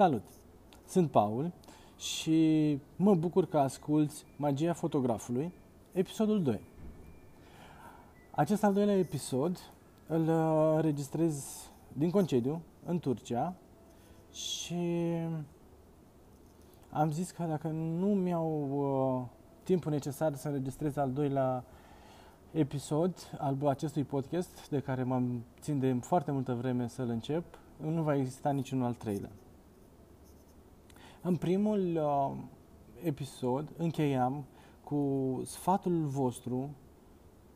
Salut! Sunt Paul și mă bucur că asculți Magia Fotografului, episodul 2. Acest al doilea episod îl înregistrez din concediu, în Turcia, și am zis că dacă nu mi-au timpul necesar să înregistrez al doilea episod al acestui podcast, de care mă țin de foarte multă vreme să-l încep, nu va exista niciun al treilea. În primul episod încheiam cu sfatul vostru,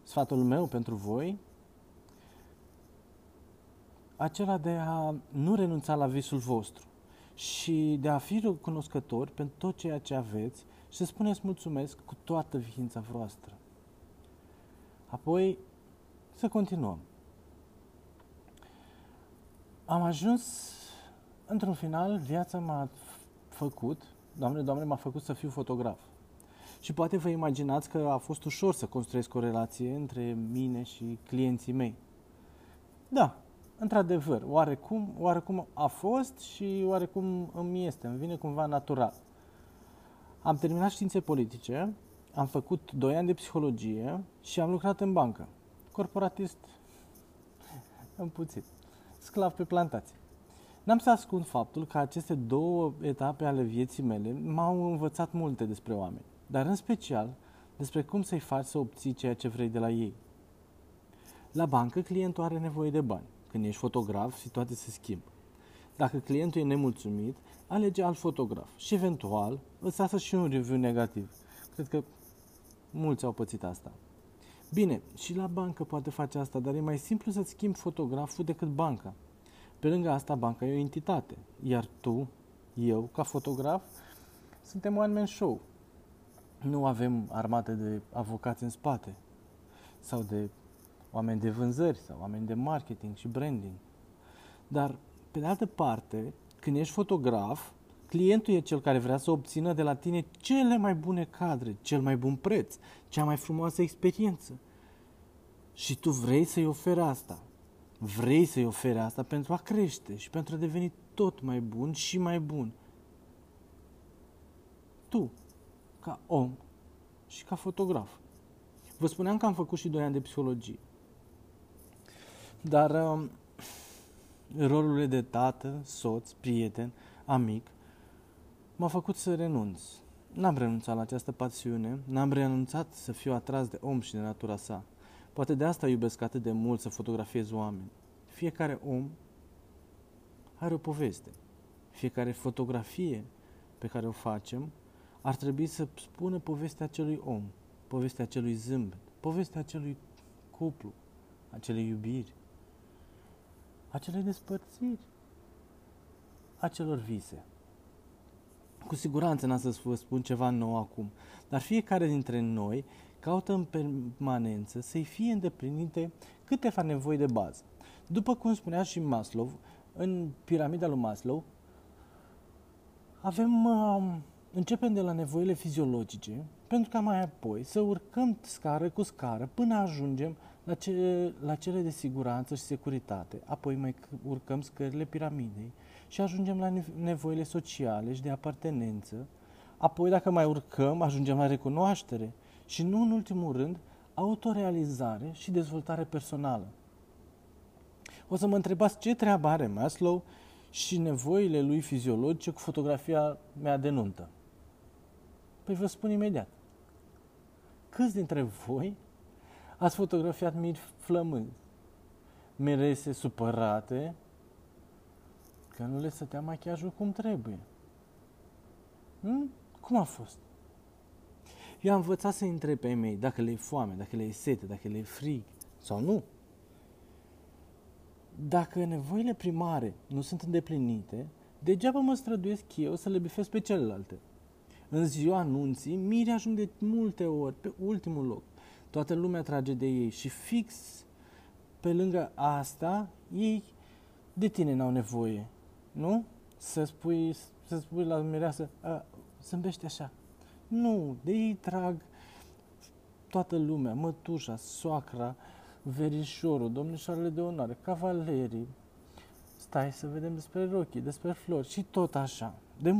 sfatul meu pentru voi, acela de a nu renunța la visul vostru și de a fi recunoscători pentru tot ceea ce aveți și să spuneți mulțumesc cu toată ființa voastră. Apoi să continuăm. Am ajuns într-un final, viața m-a făcut, Doamne, m-a făcut să fiu fotograf. Și poate vă imaginați că a fost ușor să construiesc o relație între mine și clienții mei. Da, într-adevăr, oarecum a fost și oarecum îmi vine cumva natural. Am terminat științe politice, am făcut 2 ani de psihologie și am lucrat în bancă. Corporatist, în puțin, sclav pe plantație. N-am să ascund faptul că aceste 2 etape ale vieții mele m-au învățat multe despre oameni, dar în special despre cum să-i faci să obții ceea ce vrei de la ei. La bancă, clientul are nevoie de bani. Când ești fotograf, situația se schimbă. Dacă clientul e nemulțumit, alege alt fotograf și eventual îți lasă și un review negativ. Cred că mulți au pățit asta. Bine, și la bancă poate face asta, dar e mai simplu să-ți schimbi fotograful decât banca. Pe lângă asta, banca e o entitate, iar tu, eu, ca fotograf, suntem one-man show. Nu avem armate de avocați în spate sau de oameni de vânzări sau oameni de marketing și branding. Dar, pe de altă parte, când ești fotograf, clientul e cel care vrea să obțină de la tine cele mai bune cadre, cel mai bun preț, cea mai frumoasă experiență. Și tu vrei să-i oferi asta. Vrei să-i oferi asta pentru a crește și pentru a deveni tot mai bun și mai bun. Tu, ca om și ca fotograf. Vă spuneam că am făcut și 2 ani de psihologie. Dar rolurile de tată, soț, prieten, amic, m-a făcut să renunț. N-am renunțat la această pasiune, n-am renunțat să fiu atras de om și de natura sa. Poate de asta iubesc atât de mult să fotografiez oameni. Fiecare om are o poveste. Fiecare fotografie pe care o facem ar trebui să spună povestea acelui om, povestea acelui zâmbet, povestea acelui cuplu, acelei iubiri, acelei despărțiri, acelor vise. Cu siguranță n-am să vă spun ceva nou acum, dar fiecare dintre noi caută în permanență să-i fie îndeplinite câteva nevoi de bază. După cum spunea și Maslow, în piramida lui Maslow, începem de la nevoile fiziologice, pentru ca mai apoi să urcăm scară cu scară până ajungem la cele de siguranță și securitate, apoi mai urcăm scările piramidei și ajungem la nevoile sociale și de apartenență, apoi dacă mai urcăm ajungem la recunoaștere și nu în ultimul rând autorealizare și dezvoltare personală. O să mă întrebați ce treabă are Maslow și nevoile lui fiziologice cu fotografia mea de nuntă. Păi vă spun imediat. Câți dintre voi ați fotografiat miri flămâni, mirese supărate că nu le stătea machiajul cum trebuie? Cum a fost? Eu am învățat să întreb pe ei mei dacă le e foame, dacă le e sete, dacă le e frig sau nu. Dacă nevoile primare nu sunt îndeplinite, degeaba mă străduiesc eu să le bifez pe celelalte. În ziua anunții, mirii ajung de multe ori pe ultimul loc. Toată lumea trage de ei și fix pe lângă asta, ei de tine n-au nevoie, nu? Să spui la mireasă, zâmbește așa. Nu, de ei trag toată lumea, mătușa, soacra, verișorul, domnișoarele de onoare, cavalerii, stai să vedem despre rochii, despre flori și tot așa. De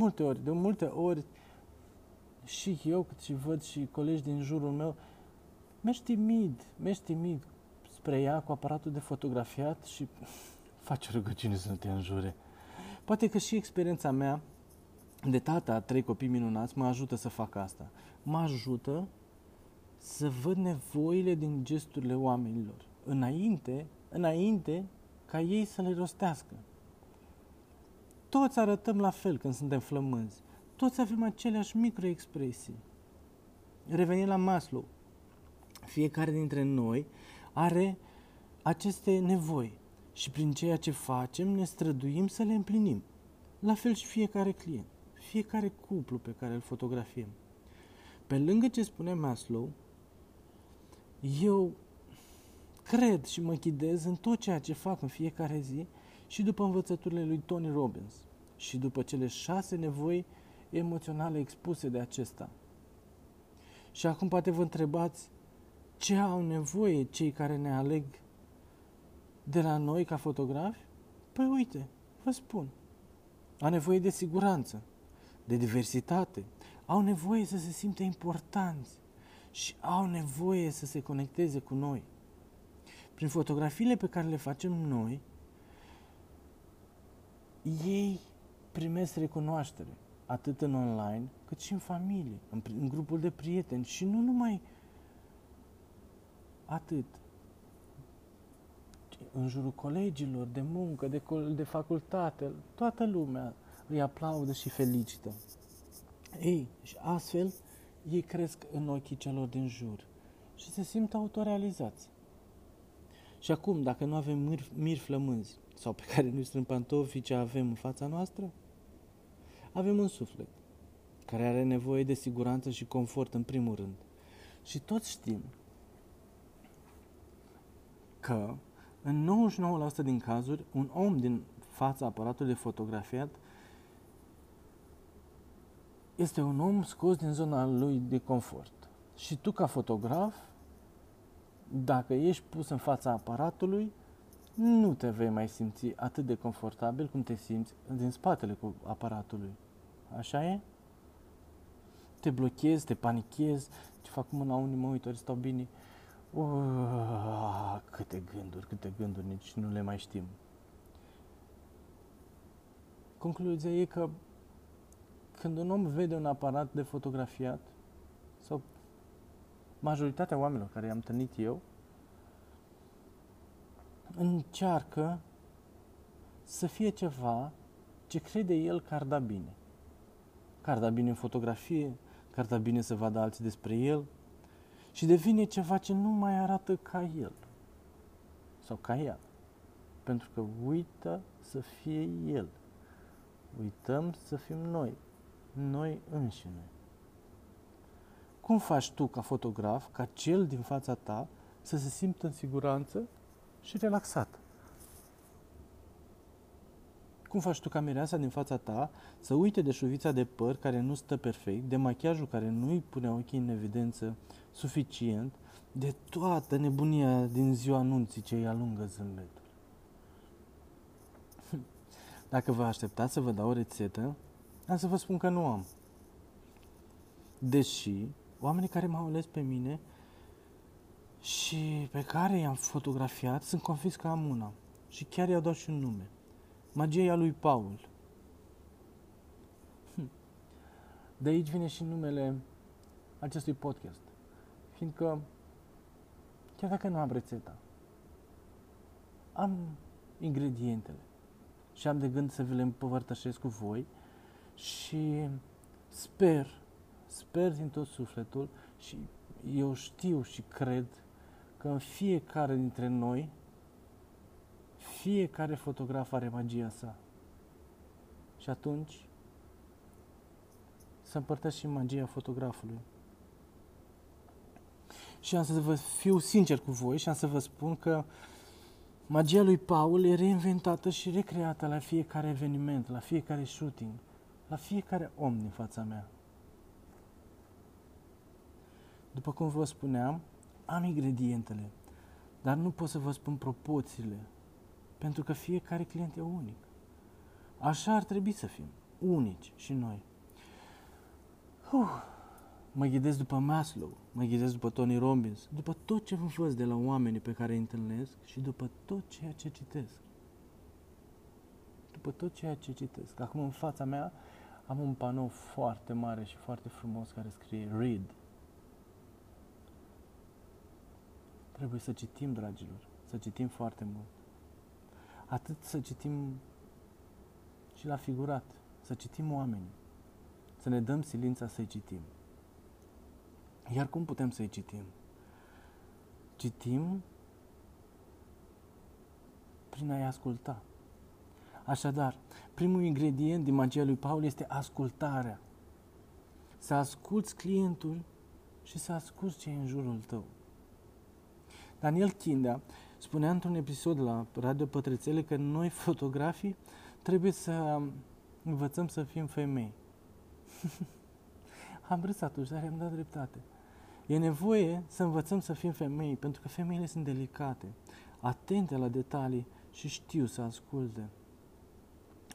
multe ori și eu, cât și văd și colegi din jurul meu, mergi timid spre ea cu aparatul de fotografiat și faci o rugăciune să nu te înjure. Poate că și experiența mea de tata a 3 copii minunați mă ajută să fac asta. Mă ajută să văd nevoile din gesturile oamenilor înainte ca ei să le rostească. Toți arătăm la fel când suntem flămânzi. Toți avem aceleași microexpresii. Revenind la Maslow, fiecare dintre noi are aceste nevoi și prin ceea ce facem ne străduim să le împlinim. La fel și fiecare client, fiecare cuplu pe care îl fotografiem. Pe lângă ce spune Maslow, eu cred și mă ghidez în tot ceea ce fac în fiecare zi și după învățăturile lui Tony Robbins și după cele 6 nevoi emoționale expuse de acesta. Și acum poate vă întrebați ce au nevoie cei care ne aleg de la noi ca fotografi? Păi uite, vă spun, au nevoie de siguranță, de diversitate, au nevoie să se simtă importanți și au nevoie să se conecteze cu noi. Prin fotografiile pe care le facem noi, ei primesc recunoaștere, atât în online, cât și în familie, în grupul de prieteni și nu numai atât. În jurul colegilor, de muncă, de facultate, toată lumea îi aplaudă și felicită. Ei, și astfel, ei cresc în ochii celor din jur și se simt autorealizați. Și acum, dacă nu avem miri flămânzi sau pe care nu-i strâng pantofii ce avem în fața noastră, avem un suflet care are nevoie de siguranță și confort în primul rând. Și toți știm că în 99% din cazuri, un om din fața aparatului de fotografiat este un om scos din zona lui de confort. Și tu, ca fotograf, dacă ești pus în fața aparatului, nu te vei mai simți atât de confortabil cum te simți din spatele aparatului. Așa e? Te blochezi, te panichezi, ce fac cum la unii mă uit, ori stau bine. Câte gânduri, nici nu le mai știm. Concluzia e că când un om vede un aparat de fotografiat, sau majoritatea oamenilor care i-am întâlnit eu, încearcă să fie ceva ce crede el că ar da bine. Că ar da bine în fotografie, că ar da bine să vadă alții despre el, și devine ceva ce nu mai arată ca el sau ca ea, pentru că uită să fie el. Uităm să fim noi înșine. Cum faci tu ca fotograf, ca cel din fața ta, să se simtă în siguranță și relaxat? Cum faci tu ca mireasa din fața ta să uite de șuvița de păr care nu stă perfect, de machiajul care nu îi pune ochii în evidență suficient, de toată nebunia din ziua anunții ce îi alungă zâmbetul? Dacă vă așteptați să vă dau o rețetă, am să vă spun că nu am. Deși oamenii care m-au ales pe mine și pe care i-am fotografiat sunt convins că am una și chiar i-au dat și un nume. Magia lui Paul. De aici vine și numele acestui podcast. Fiindcă, chiar dacă nu am rețeta, am ingredientele și am de gând să vi le împărtășesc cu voi și sper din tot sufletul și eu știu și cred că în fiecare dintre noi, fiecare fotograf are magia sa. Și atunci să împărtășim magia fotografului. Și am să vă fiu sincer cu voi și am să vă spun că magia lui Paul e reinventată și recreată la fiecare eveniment, la fiecare shooting, la fiecare om din fața mea. După cum vă spuneam, am ingredientele, dar nu pot să vă spun proporțiile, pentru că fiecare client e unic. Așa ar trebui să fim, unici și noi. Mă ghidez după Maslow, mă ghidez după Tony Robbins, după tot ce învăț de la oamenii pe care îi întâlnesc și după tot ceea ce citesc. După tot ceea ce citesc. Acum în fața mea am un panou foarte mare și foarte frumos care scrie Read. Trebuie să citim, dragilor, să citim foarte mult. Atât să citim și la figurat, să citim oamenii, să ne dăm silința să-i citim. Iar cum putem să-i citim? Citim prin a-i asculta. Așadar, primul ingredient din magia lui Paul este ascultarea. Să asculți clientul și să asculți ce e în jurul tău. Daniel Chindea spunea într-un episod la Radio Pătrețele că noi, fotografii, trebuie să învățăm să fim femei. Am râs atunci, dar am dat dreptate. E nevoie să învățăm să fim femei, pentru că femeile sunt delicate, atente la detalii și știu să asculte.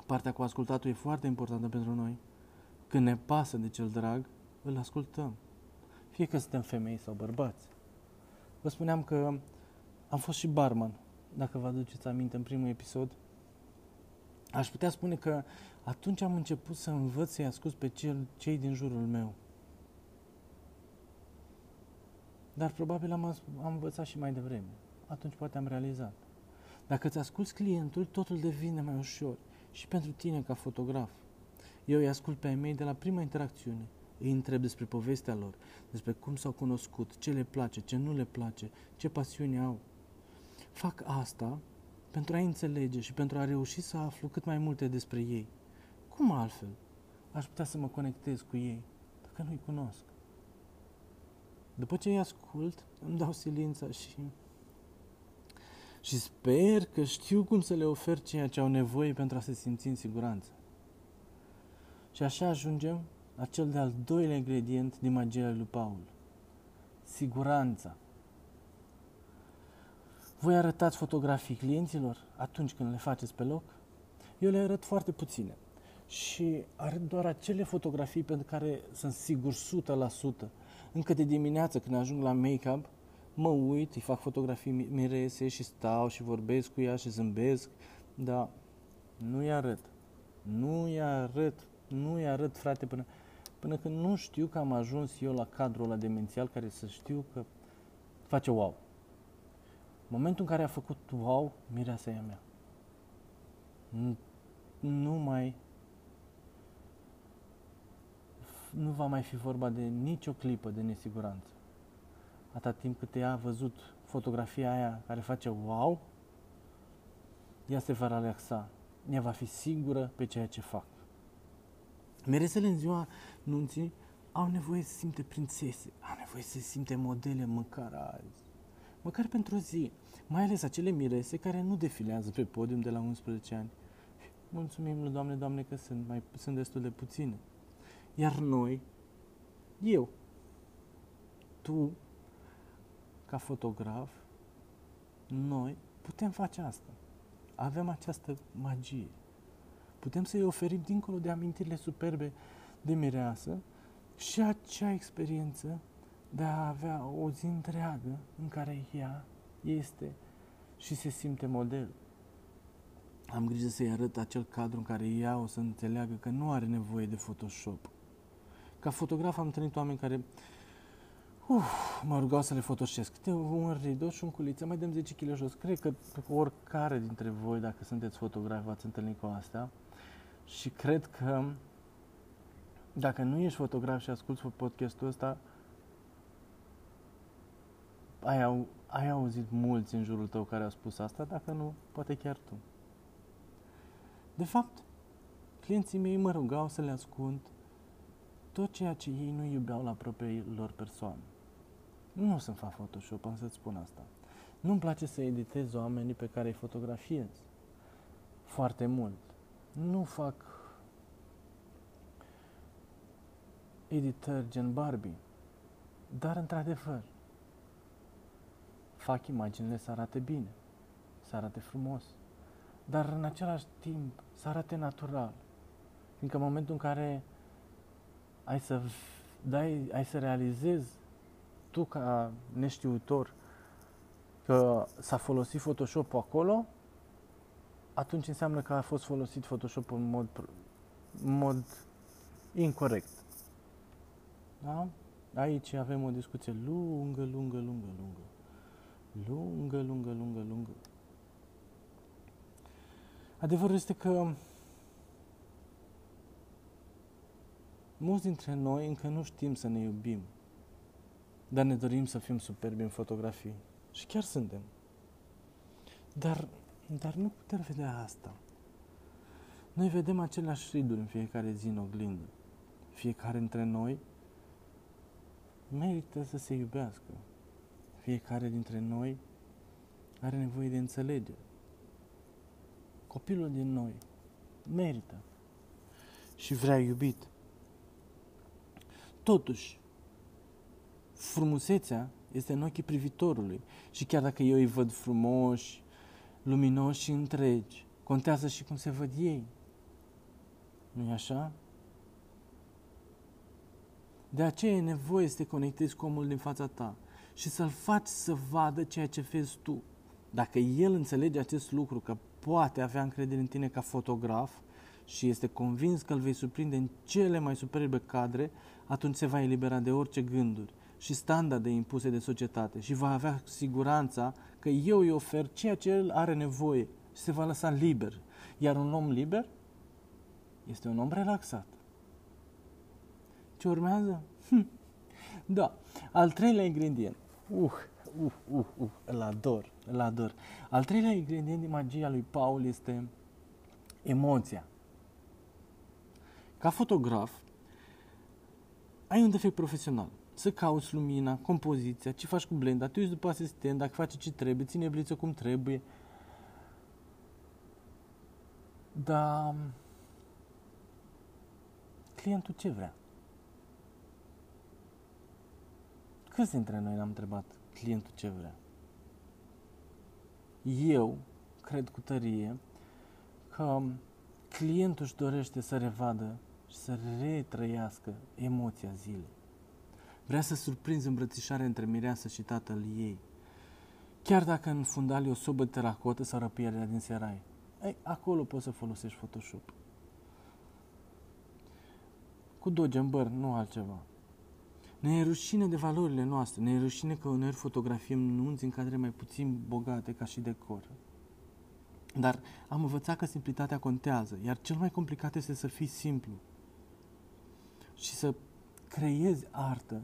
Partea cu ascultatul e foarte importantă pentru noi. Când ne pasă de cel drag, îl ascultăm. Fie că suntem femei sau bărbați. Vă spuneam că am fost și barman, dacă vă aduceți aminte în primul episod. Aș putea spune că atunci am început să învăț să-i ascult pe cei din jurul meu. Dar probabil am învățat și mai devreme. Atunci poate am realizat. Dacă îți asculți clientul, totul devine mai ușor. Și pentru tine ca fotograf. Eu îi ascult pe ai mei de la prima interacțiune. Îi întreb despre povestea lor, despre cum s-au cunoscut, ce le place, ce nu le place, ce pasiuni au. Fac asta pentru a-i înțelege și pentru a reuși să aflu cât mai multe despre ei. Cum altfel aș putea să mă conectez cu ei dacă nu-i cunosc? După ce îi ascult, îmi dau silința și sper că știu cum să le ofer ceea ce au nevoie pentru a se simți în siguranță. Și așa ajungem la cel de-al doilea ingredient din magia lui Paul. Siguranța. Voi arătați fotografii clienților atunci când le faceți pe loc? Eu le arăt foarte puține și arăt doar acele fotografii pentru care sunt sigur 100%. Încă de dimineață când ajung la make-up, mă uit, îi fac fotografii mirese și stau și vorbesc cu ea și zâmbesc, dar nu-i arăt, frate, până când nu știu că am ajuns eu la cadrul ăla demențial care să știu că face wow. Momentul în care a făcut wow, mireasa e mea. Nu va mai fi vorba de nicio clipă de nesiguranță. Atât timp cât ea a văzut fotografia aia care face wow, ea se va relaxa. Ea va fi sigură pe ceea ce fac. Meresele în ziua nunții au nevoie să se simte prințese, au nevoie să se simte modele măcar azi. Măcar pentru o zi, mai ales acele mirese care nu defilează pe podium de la 11 ani. Mulțumim lui Doamne, Doamne, că sunt destul de puține. Iar noi, eu, tu, ca fotograf, noi putem face asta. Avem această magie. Putem să-i oferim, dincolo de amintirile superbe de mireasă, și acea experiență de a avea o zi întreagă în care ea este și se simte model. Am grijă să-i arăt acel cadru în care ea o să înțeleagă că nu are nevoie de Photoshop. Ca fotograf am întâlnit oameni care mă rugau să le photoshesc. Câte un ridos și un culiță, mai dăm 10 kg jos. Cred că oricare dintre voi, dacă sunteți fotografi, v-ați întâlnit cu asta. Și cred că dacă nu ești fotograf și asculti podcastul ăsta, ai auzit mulți în jurul tău care au spus asta, dacă nu, poate chiar tu. De fapt, clienții mei mă rugau să le ascund tot ceea ce ei nu iubeau la propria lor persoană. Nu sunt fan Photoshop, am să-ți spun asta. Nu-mi place să editez oamenii pe care îi fotografiez foarte mult. Nu fac editări gen Barbie, dar într-adevăr, fac imaginile să arate bine, să arate frumos. dar în același timp să arate natural. Fiindcă în momentul în care ai să realizezi tu ca neștiutor că s-a folosit Photoshop-ul acolo, atunci înseamnă că a fost folosit Photoshop-ul în mod incorrect. Da? Aici avem o discuție lungă. Adevărul este că mulți dintre noi încă nu știm să ne iubim, dar ne dorim să fim superbi în fotografii. Și chiar suntem. Dar nu putem vedea asta. Noi vedem aceleași riduri în fiecare zi în oglindă. Fiecare dintre noi merită să se iubească. Fiecare dintre noi are nevoie de înțelegere. Copilul din noi merită și vrea iubit. Totuși, frumusețea este în ochii privitorului și chiar dacă eu îi văd frumoși, luminoși și întregi, contează și cum se văd ei. Nu-i așa? De aceea e nevoie să te conectezi cu omul din fața ta și să-l faci să vadă ceea ce vezi tu. Dacă el înțelege acest lucru, că poate avea încredere în tine ca fotograf și este convins că îl vei surprinde în cele mai superbe cadre, atunci se va elibera de orice gânduri și standarde impuse de societate și va avea siguranța că eu îi ofer ceea ce el are nevoie și se va lăsa liber. Iar un om liber este un om relaxat. Ce urmează? Da. Al treilea ingredient. Îl ador. Al treilea ingredient din magia lui Paul este emoția. Ca fotograf, ai un defect profesional. Să cauți lumina, compoziția, ce faci cu blenda, te uiți după asistent, dacă face ce trebuie, ține bliță cum trebuie. Dar clientul ce vrea? Câți dintre noi l-am întrebat clientul ce vrea? Eu cred cu tărie că clientul își dorește să revadă și să retrăiască emoția zilei. Vrea să surprinzi îmbrățișarea între mireasă și tatăl ei, chiar dacă în fundal e o sobă de teracotă sau răpierea din serai. Ei, acolo poți să folosești Photoshop. Cu doge în băr, nu altceva. Ne e rușine de valorile noastre, ne e rușine că uneori fotografiem nunți în cadre mai puțin bogate ca și decor. Dar am învățat că simplitatea contează, iar cel mai complicat este să fii simplu și să creezi artă,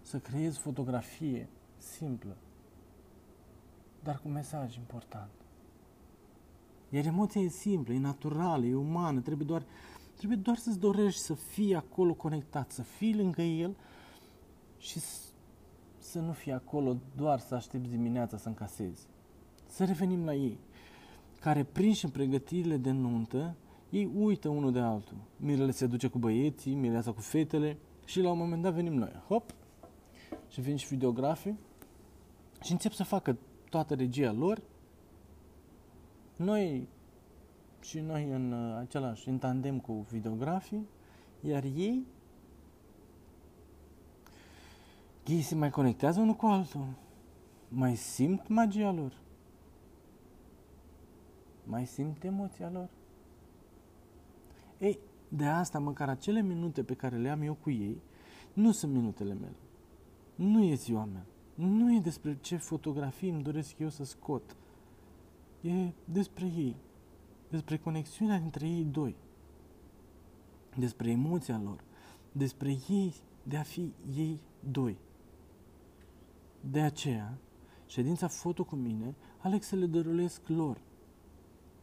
să creezi fotografie simplă, dar cu mesaj important. Iar emoția e simplă, e naturală, e umană, trebuie doar să-ți dorești să fii acolo conectat, să fii lângă el și să nu fii acolo doar să aștepți dimineața să încasezi. Să revenim la ei, care prinși în pregătirile de nuntă, ei uită unul de altul. Mirele se duce cu băieții, mireasa cu fetele și la un moment dat venim noi. Hop! Și vin și videografii și încep să facă toată regia lor. Noi în același, în tandem cu videografii, iar ei se mai conectează unul cu altul. Mai simt magia lor. Mai simt emoția lor. Ei, de asta, măcar acele minute pe care le am eu cu ei, nu sunt minutele mele. Nu e ziua mea. Nu e despre ce fotografii îmi doresc eu să scot. E despre ei. Despre conexiunea dintre ei doi. Despre emoția lor. Despre ei, de a fi ei doi. De aceea, ședința foto cu mine, aleg să le dărulesc lor.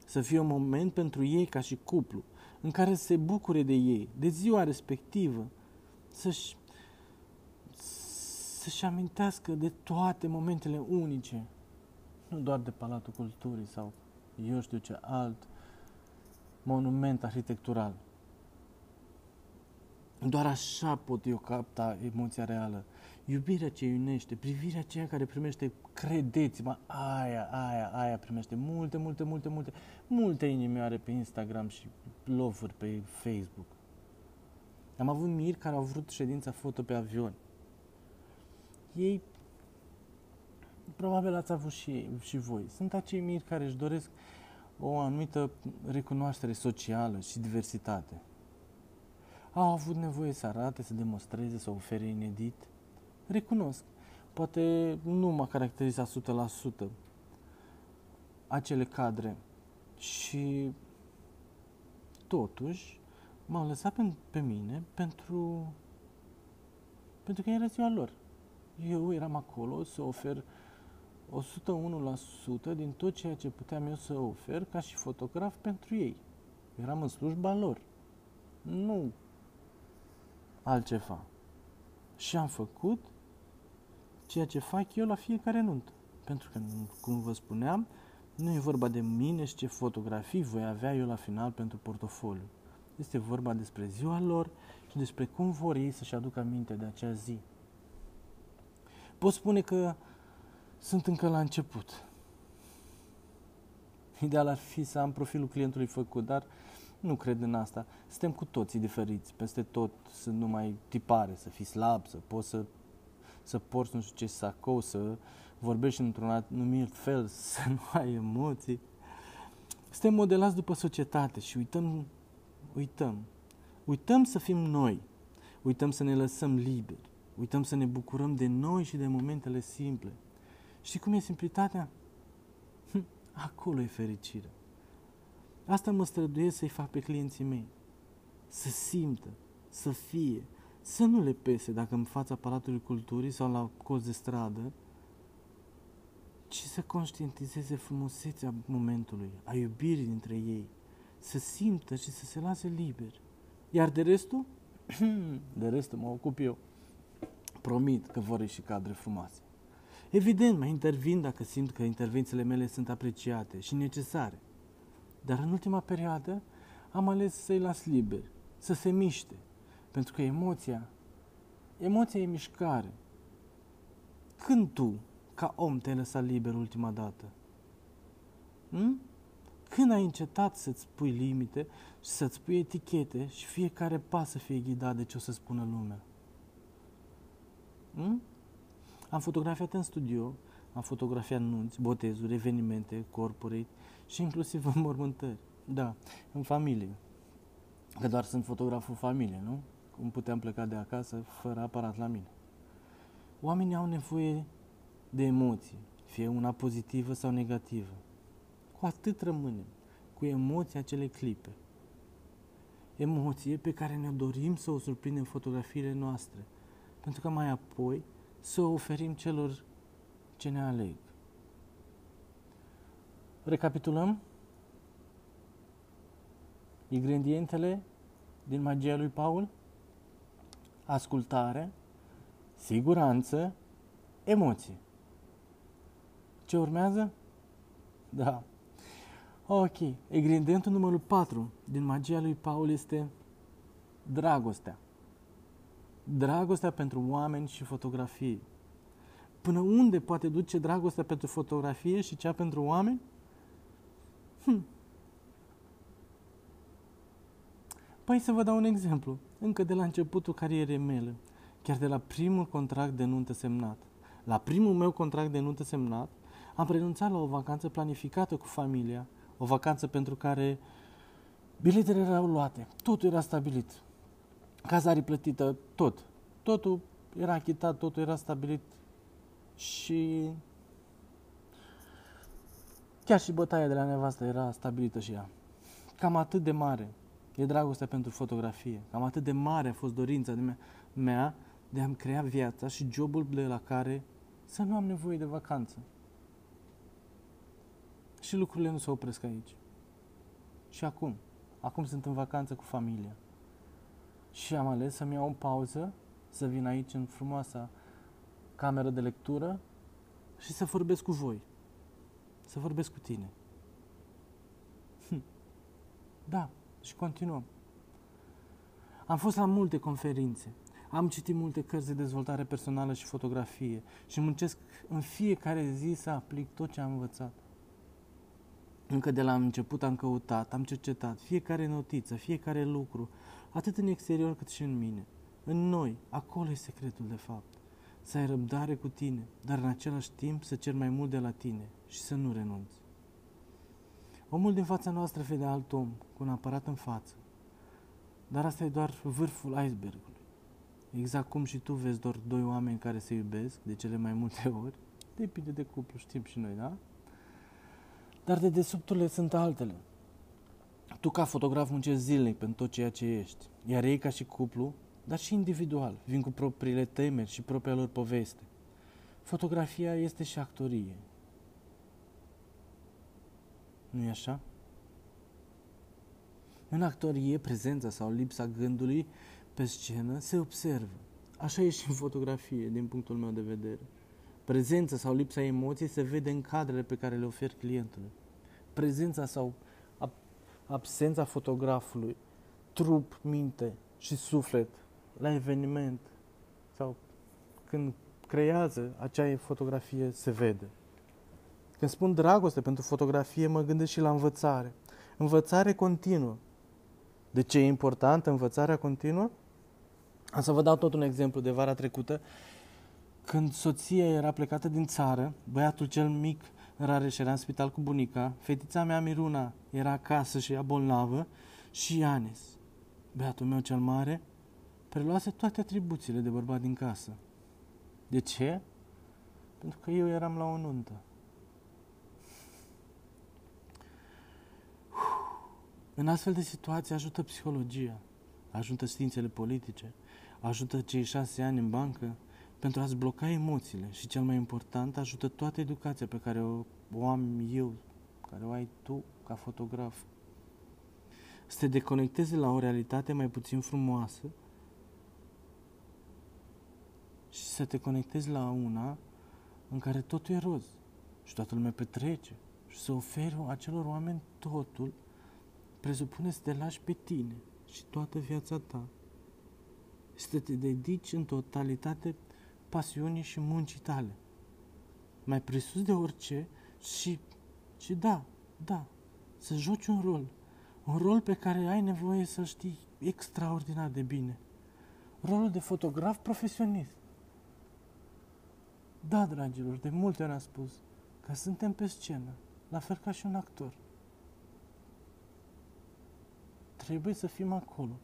Să fie un moment pentru ei ca și cuplu, în care se bucure de ei, de ziua respectivă, să-și amintească de toate momentele unice, nu doar de Palatul Culturii sau eu știu ce alt monument arhitectural. Doar așa pot eu capta emoția reală. Iubirea ce iunește, privirea aceea care primește, credeți-mă, aia primește multe inimioare pe Instagram și love-uri pe Facebook. Am avut miri care au vrut ședința foto pe avion. Ei, probabil ați avut și voi. Sunt acei miri care își doresc o anumită recunoaștere socială și diversitate. Au avut nevoie să arate, să demonstreze, să ofere inedit. Recunosc, poate nu m-a caracterizat 100% acele cadre și totuși m-au lăsat pe mine pentru că era ziua lor. Eu eram acolo să ofer 101% din tot ceea ce puteam eu să ofer ca și fotograf pentru ei. Eram în slujba lor, nu altceva. Și am făcut ceea ce fac eu la fiecare nuntă. Pentru că, cum vă spuneam, nu e vorba de mine și ce fotografii voi avea eu la final pentru portofoliu. Este vorba despre ziua lor și despre cum vor ei să-și aducă aminte de acea zi. Pot spune că sunt încă la început. Ideal ar fi să am profilul clientului făcut, dar nu cred în asta. Suntem cu toții diferiți. Peste tot sunt numai tipare, să fii slab, să poți să porți nu știu ce sacou, să vorbești într-un anumit fel, să nu ai emoții. Suntem modelați după societate și uităm să fim noi. Uităm să ne lăsăm liberi. Uităm să ne bucurăm de noi și de momentele simple. Știi cum e simplitatea? Acolo e fericirea. Asta mă străduiesc să-i fac pe clienții mei. Să simtă, să fie, să nu le pese dacă în fața Palatului Culturii sau la colț de stradă, ci să conștientizeze frumusețea momentului, a iubirii dintre ei, să simtă și să se lase liberi. Iar de restul? De restul mă ocup eu. Promit că vor ieși cadre frumoase. Evident, mai intervin dacă simt că intervențiile mele sunt apreciate și necesare. Dar în ultima perioadă am ales să-i las liberi, să se miște, pentru că emoția e mișcare. Când tu, ca om, te-ai lăsat liber ultima dată? Când ai încetat să-ți pui limite și să-ți pui etichete și fiecare pas să fie ghidat de ce o să spună lumea? Am fotografiat în studio, am fotografiat nunți, botezuri, evenimente, corporate și inclusiv înmormântări. Da, în familie. Că doar sunt fotograful familie, nu? Cum puteam pleca de acasă fără aparat la mine. Oamenii au nevoie de emoții, fie una pozitivă sau negativă. Cu atât rămânem, cu emoții acele clipe. Emoție pe care ne dorim să o surprindem fotografiile noastre, pentru că mai apoi să o oferim celor ce ne aleg. Recapitulăm ingredientele din magia lui Paul: ascultare, siguranță, emoții. Ce urmează? Da. Ok. Ingredientul numărul 4 din magia lui Paul este dragostea. Dragostea pentru oameni și fotografie. Până unde poate duce dragostea pentru fotografie și cea pentru oameni? Păi să vă dau un exemplu. Încă de la începutul carierei mele, chiar de la primul contract de nuntă semnat, la primul meu contract de nuntă semnat, am renunțat la o vacanță planificată cu familia, o vacanță pentru care biletele erau luate, totul era stabilit, cazare plătită, totul era achitat, totul era stabilit și chiar și bătaia de la nevastă era stabilită și ea. Cam atât de mare e dragostea pentru fotografie, cam atât de mare a fost dorința mea de a-mi crea viața și jobul de la care să nu am nevoie de vacanță. Și lucrurile nu se opresc aici. Și acum sunt în vacanță cu familia. Și am ales să-mi iau o pauză, să vin aici în frumoasa cameră de lectură și să vorbesc cu voi. Să vorbesc cu tine. Da, și continuăm. Am fost la multe conferințe, am citit multe cărți de dezvoltare personală și fotografie și muncesc în fiecare zi să aplic tot ce am învățat. Încă de la început am căutat, am cercetat fiecare notiță, fiecare lucru, atât în exterior cât și în mine. În noi, acolo e secretul de fapt. Să ai răbdare cu tine, dar în același timp să ceri mai mult de la tine și să nu renunți. Omul din fața noastră vede alt om cu un aparat în față, dar asta e doar vârful icebergului. Exact cum și tu vezi doar doi oameni care se iubesc de cele mai multe ori, depinde de cuplu, știm și noi, da? Dar de desubturile sunt altele. Tu ca fotograf muncești zilnic pentru tot ceea ce ești, iar ei ca și cuplu, dar și individual, vin cu propriile temeri și propria lor poveste. Fotografia este și actorie. Nu-i așa? În actorie, prezența sau lipsa gândului pe scenă se observă. Așa e și în fotografie, din punctul meu de vedere. Prezența sau lipsa emoției se vede în cadrele pe care le oferi clientului. Prezența sau absența fotografului, trup, minte și suflet la eveniment sau când creează acea fotografie se vede. Când spun dragoste pentru fotografie, mă gândesc și la învățare. Învățare continuă. De ce e importantă învățarea continuă? Am să vă dau tot un exemplu de vara trecută. Când soția era plecată din țară, băiatul cel mic, Rareș, era în spital cu bunica, fetița mea, Miruna, era acasă și ea bolnavă și Ianes, băiatul meu cel mare, preluase toate atribuțiile de bărbat din casă. De ce? Pentru că eu eram la o nuntă. În astfel de situații ajută psihologia, ajută științele politice, ajută cei 6 ani în bancă pentru a-ți bloca emoțiile și, cel mai important, ajută toată educația pe care o am eu, care o ai tu ca fotograf. Să te deconectezi la o realitate mai puțin frumoasă și să te conectezi la una în care totul e roz și toată lumea petrece și să oferi acelor oameni totul presupune să te lași pe tine și toată viața ta. Să te dedici în totalitate pasiunii și muncii tale. Mai presus de orice și da, să joci un rol. Un rol pe care ai nevoie să-l știi extraordinar de bine. Rolul de fotograf profesionist. Da, dragilor, de multe ori am spus că suntem pe scenă, la fel ca și un actor. Trebuie să fim acolo,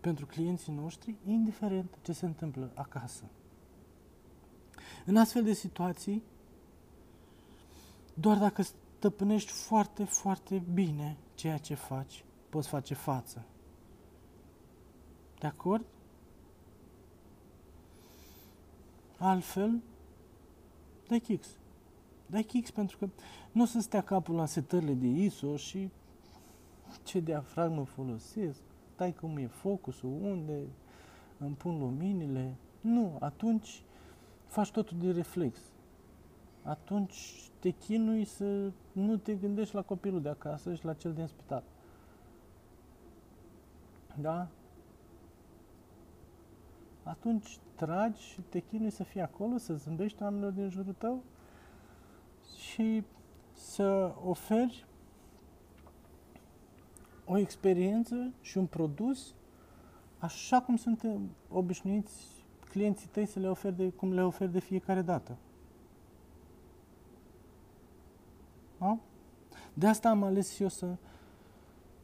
pentru clienții noștri, indiferent ce se întâmplă acasă. În astfel de situații, doar dacă stăpânești foarte, foarte bine ceea ce faci, poți face față. De acord? Altfel, dai kicks. Dai kicks pentru că nu o să stea capul la setările de ISO și ce diafragmă folosesc, stai cum e focusul, unde îmi pun luminile. Nu, atunci faci totul de reflex. Atunci te chinui să nu te gândești la copilul de acasă și la cel din spital. Da? Atunci tragi și te chinui să fii acolo, să zâmbești oamenilor din jurul tău și să oferi o experiență și un produs așa cum sunt obișnuiți clienții tăi să le oferi cum le oferi de fiecare dată. Da? De asta am ales eu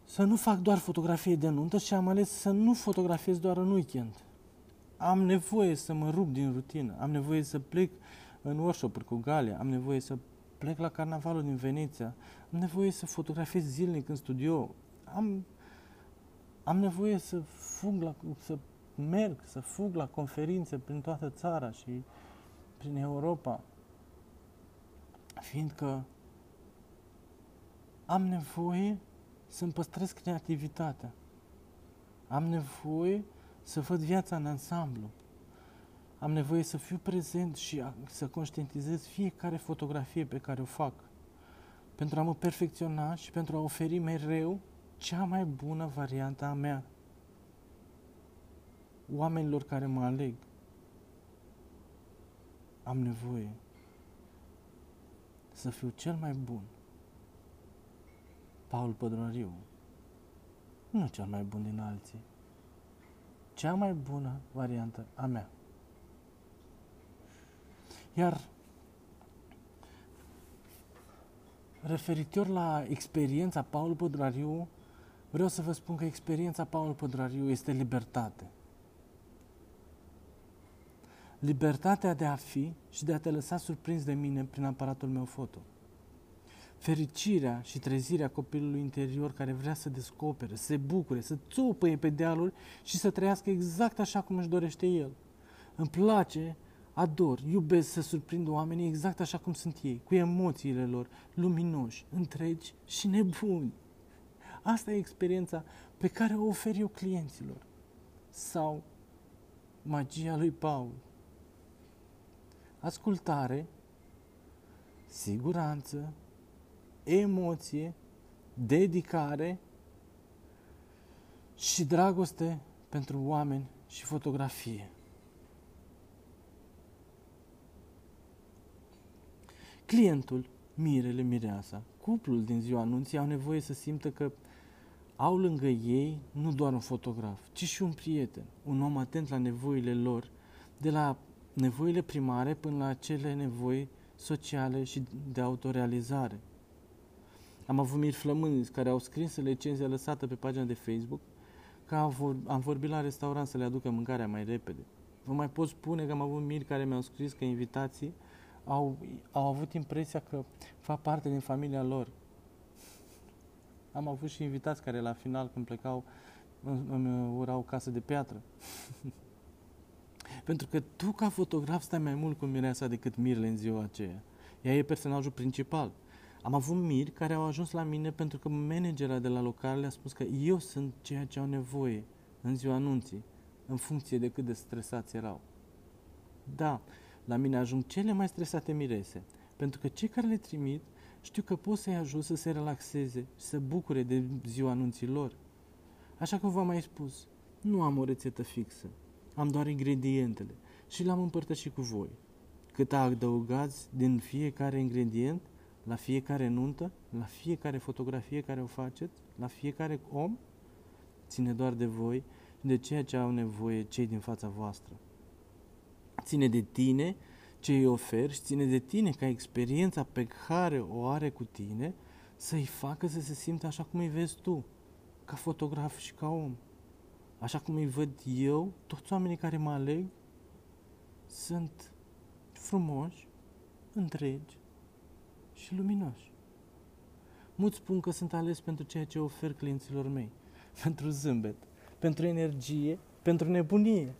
să nu fac doar fotografie de nuntă și am ales să nu fotografiez doar în weekend. Am nevoie să mă rup din rutină, am nevoie să plec în workshop-uri cu Galia, am nevoie să plec la carnavalul din Veneția, am nevoie să fotografiez zilnic în studio, am nevoie să fug la conferințe prin toată țara și prin Europa, fiindcă am nevoie să-mi păstrez creativitatea. Am nevoie să văd viața în ansamblu. Am nevoie să fiu prezent și să conștientizez fiecare fotografie pe care o fac, pentru a mă perfecționa și pentru a oferi mereu cea mai bună variantă a mea. oamenilor care mă aleg. Am nevoie să fiu cel mai bun Paul Pădurariu, nu cel mai bun din alții, cea mai bună variantă a mea. Iar referitor la experiența Paul Pădurariu, vreau să vă spun că experiența Paul Pădurariu este libertate. Libertatea de a fi și de a te lăsa surprins de mine prin aparatul meu foto. Fericirea și trezirea copilului interior care vrea să descopere, să se bucure, să țopăie pe dealuri și să trăiască exact așa cum își dorește el. Îmi place, ador, iubesc să surprind oamenii exact așa cum sunt ei, cu emoțiile lor, luminoși, întregi și nebuni. Asta e experiența pe care o ofer eu clienților. Sau magia lui Paul. Ascultare, siguranță, emoție, dedicare și dragoste pentru oameni și fotografie. Clientul, mirele, mireasa, cuplul din ziua anunții au nevoie să simtă că au lângă ei nu doar un fotograf, ci și un prieten, un om atent la nevoile lor, de la nevoile primare până la acele nevoi sociale și de autorealizare. Am avut miri flămânzi care au scris recenzia lăsată pe pagina de Facebook că am vorbit la restaurant să le aducă mâncarea mai repede. Vă mai pot spune că am avut miri care mi-au scris că invitații au avut impresia că fac parte din familia lor. Am avut și invitați care la final, când plecau, îmi urau casă de piatră. Pentru că tu, ca fotograf, stai mai mult cu mireasa decât mirele în ziua aceea. Ea e personajul principal. Am avut miri care au ajuns la mine pentru că managerul de la local le-a spus că eu sunt ceea ce au nevoie în ziua anunții, în funcție de cât de stresați erau. Da, la mine ajung cele mai stresate mirese, pentru că cei care le trimit știu că pot să-i ajut să se relaxeze și să bucure de ziua anunților. Așa cum v-am mai spus, nu am o rețetă fixă, am doar ingredientele și le-am împărtășit cu voi. Cât adăugați din fiecare ingredient, la fiecare nuntă, la fiecare fotografie care o faceți, la fiecare om, ține doar de voi și de ceea ce au nevoie cei din fața voastră. Ține de tine ce îi oferi și ține de tine ca experiența pe care o are cu tine să-i facă să se simtă așa cum îi vezi tu, ca fotograf și ca om. Așa cum îi văd eu, toți oamenii care mă aleg sunt frumoși, întregi și luminoși. Mulți spun că sunt ales pentru ceea ce ofer clienților mei, pentru zâmbet, pentru energie, pentru nebunie.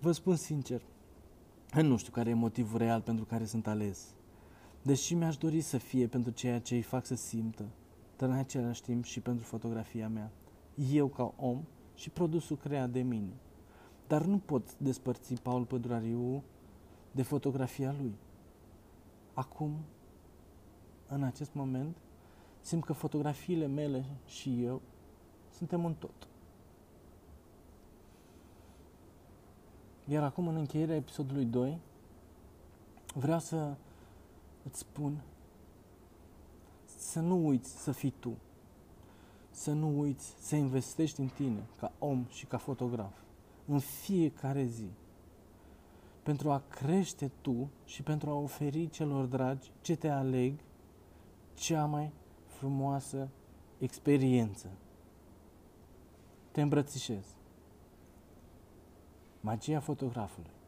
Vă spun sincer, nu știu care e motivul real pentru care sunt ales, deși mi-aș dori să fie pentru ceea ce îi fac să simtă, dar în același timp și pentru fotografia mea, eu ca om și produsul creat de mine. Dar nu pot despărți Paul Pădurariu de fotografia lui. Acum, în acest moment, simt că fotografiile mele și eu suntem un tot. Iar acum, în încheierea episodului 2, vreau să îți spun să nu uiți să fii tu, să nu uiți să investești în tine, ca om și ca fotograf, în fiecare zi, pentru a crește tu și pentru a oferi celor dragi ce te aleg cea mai frumoasă experiență. Te îmbrățișez. Magia fotografului.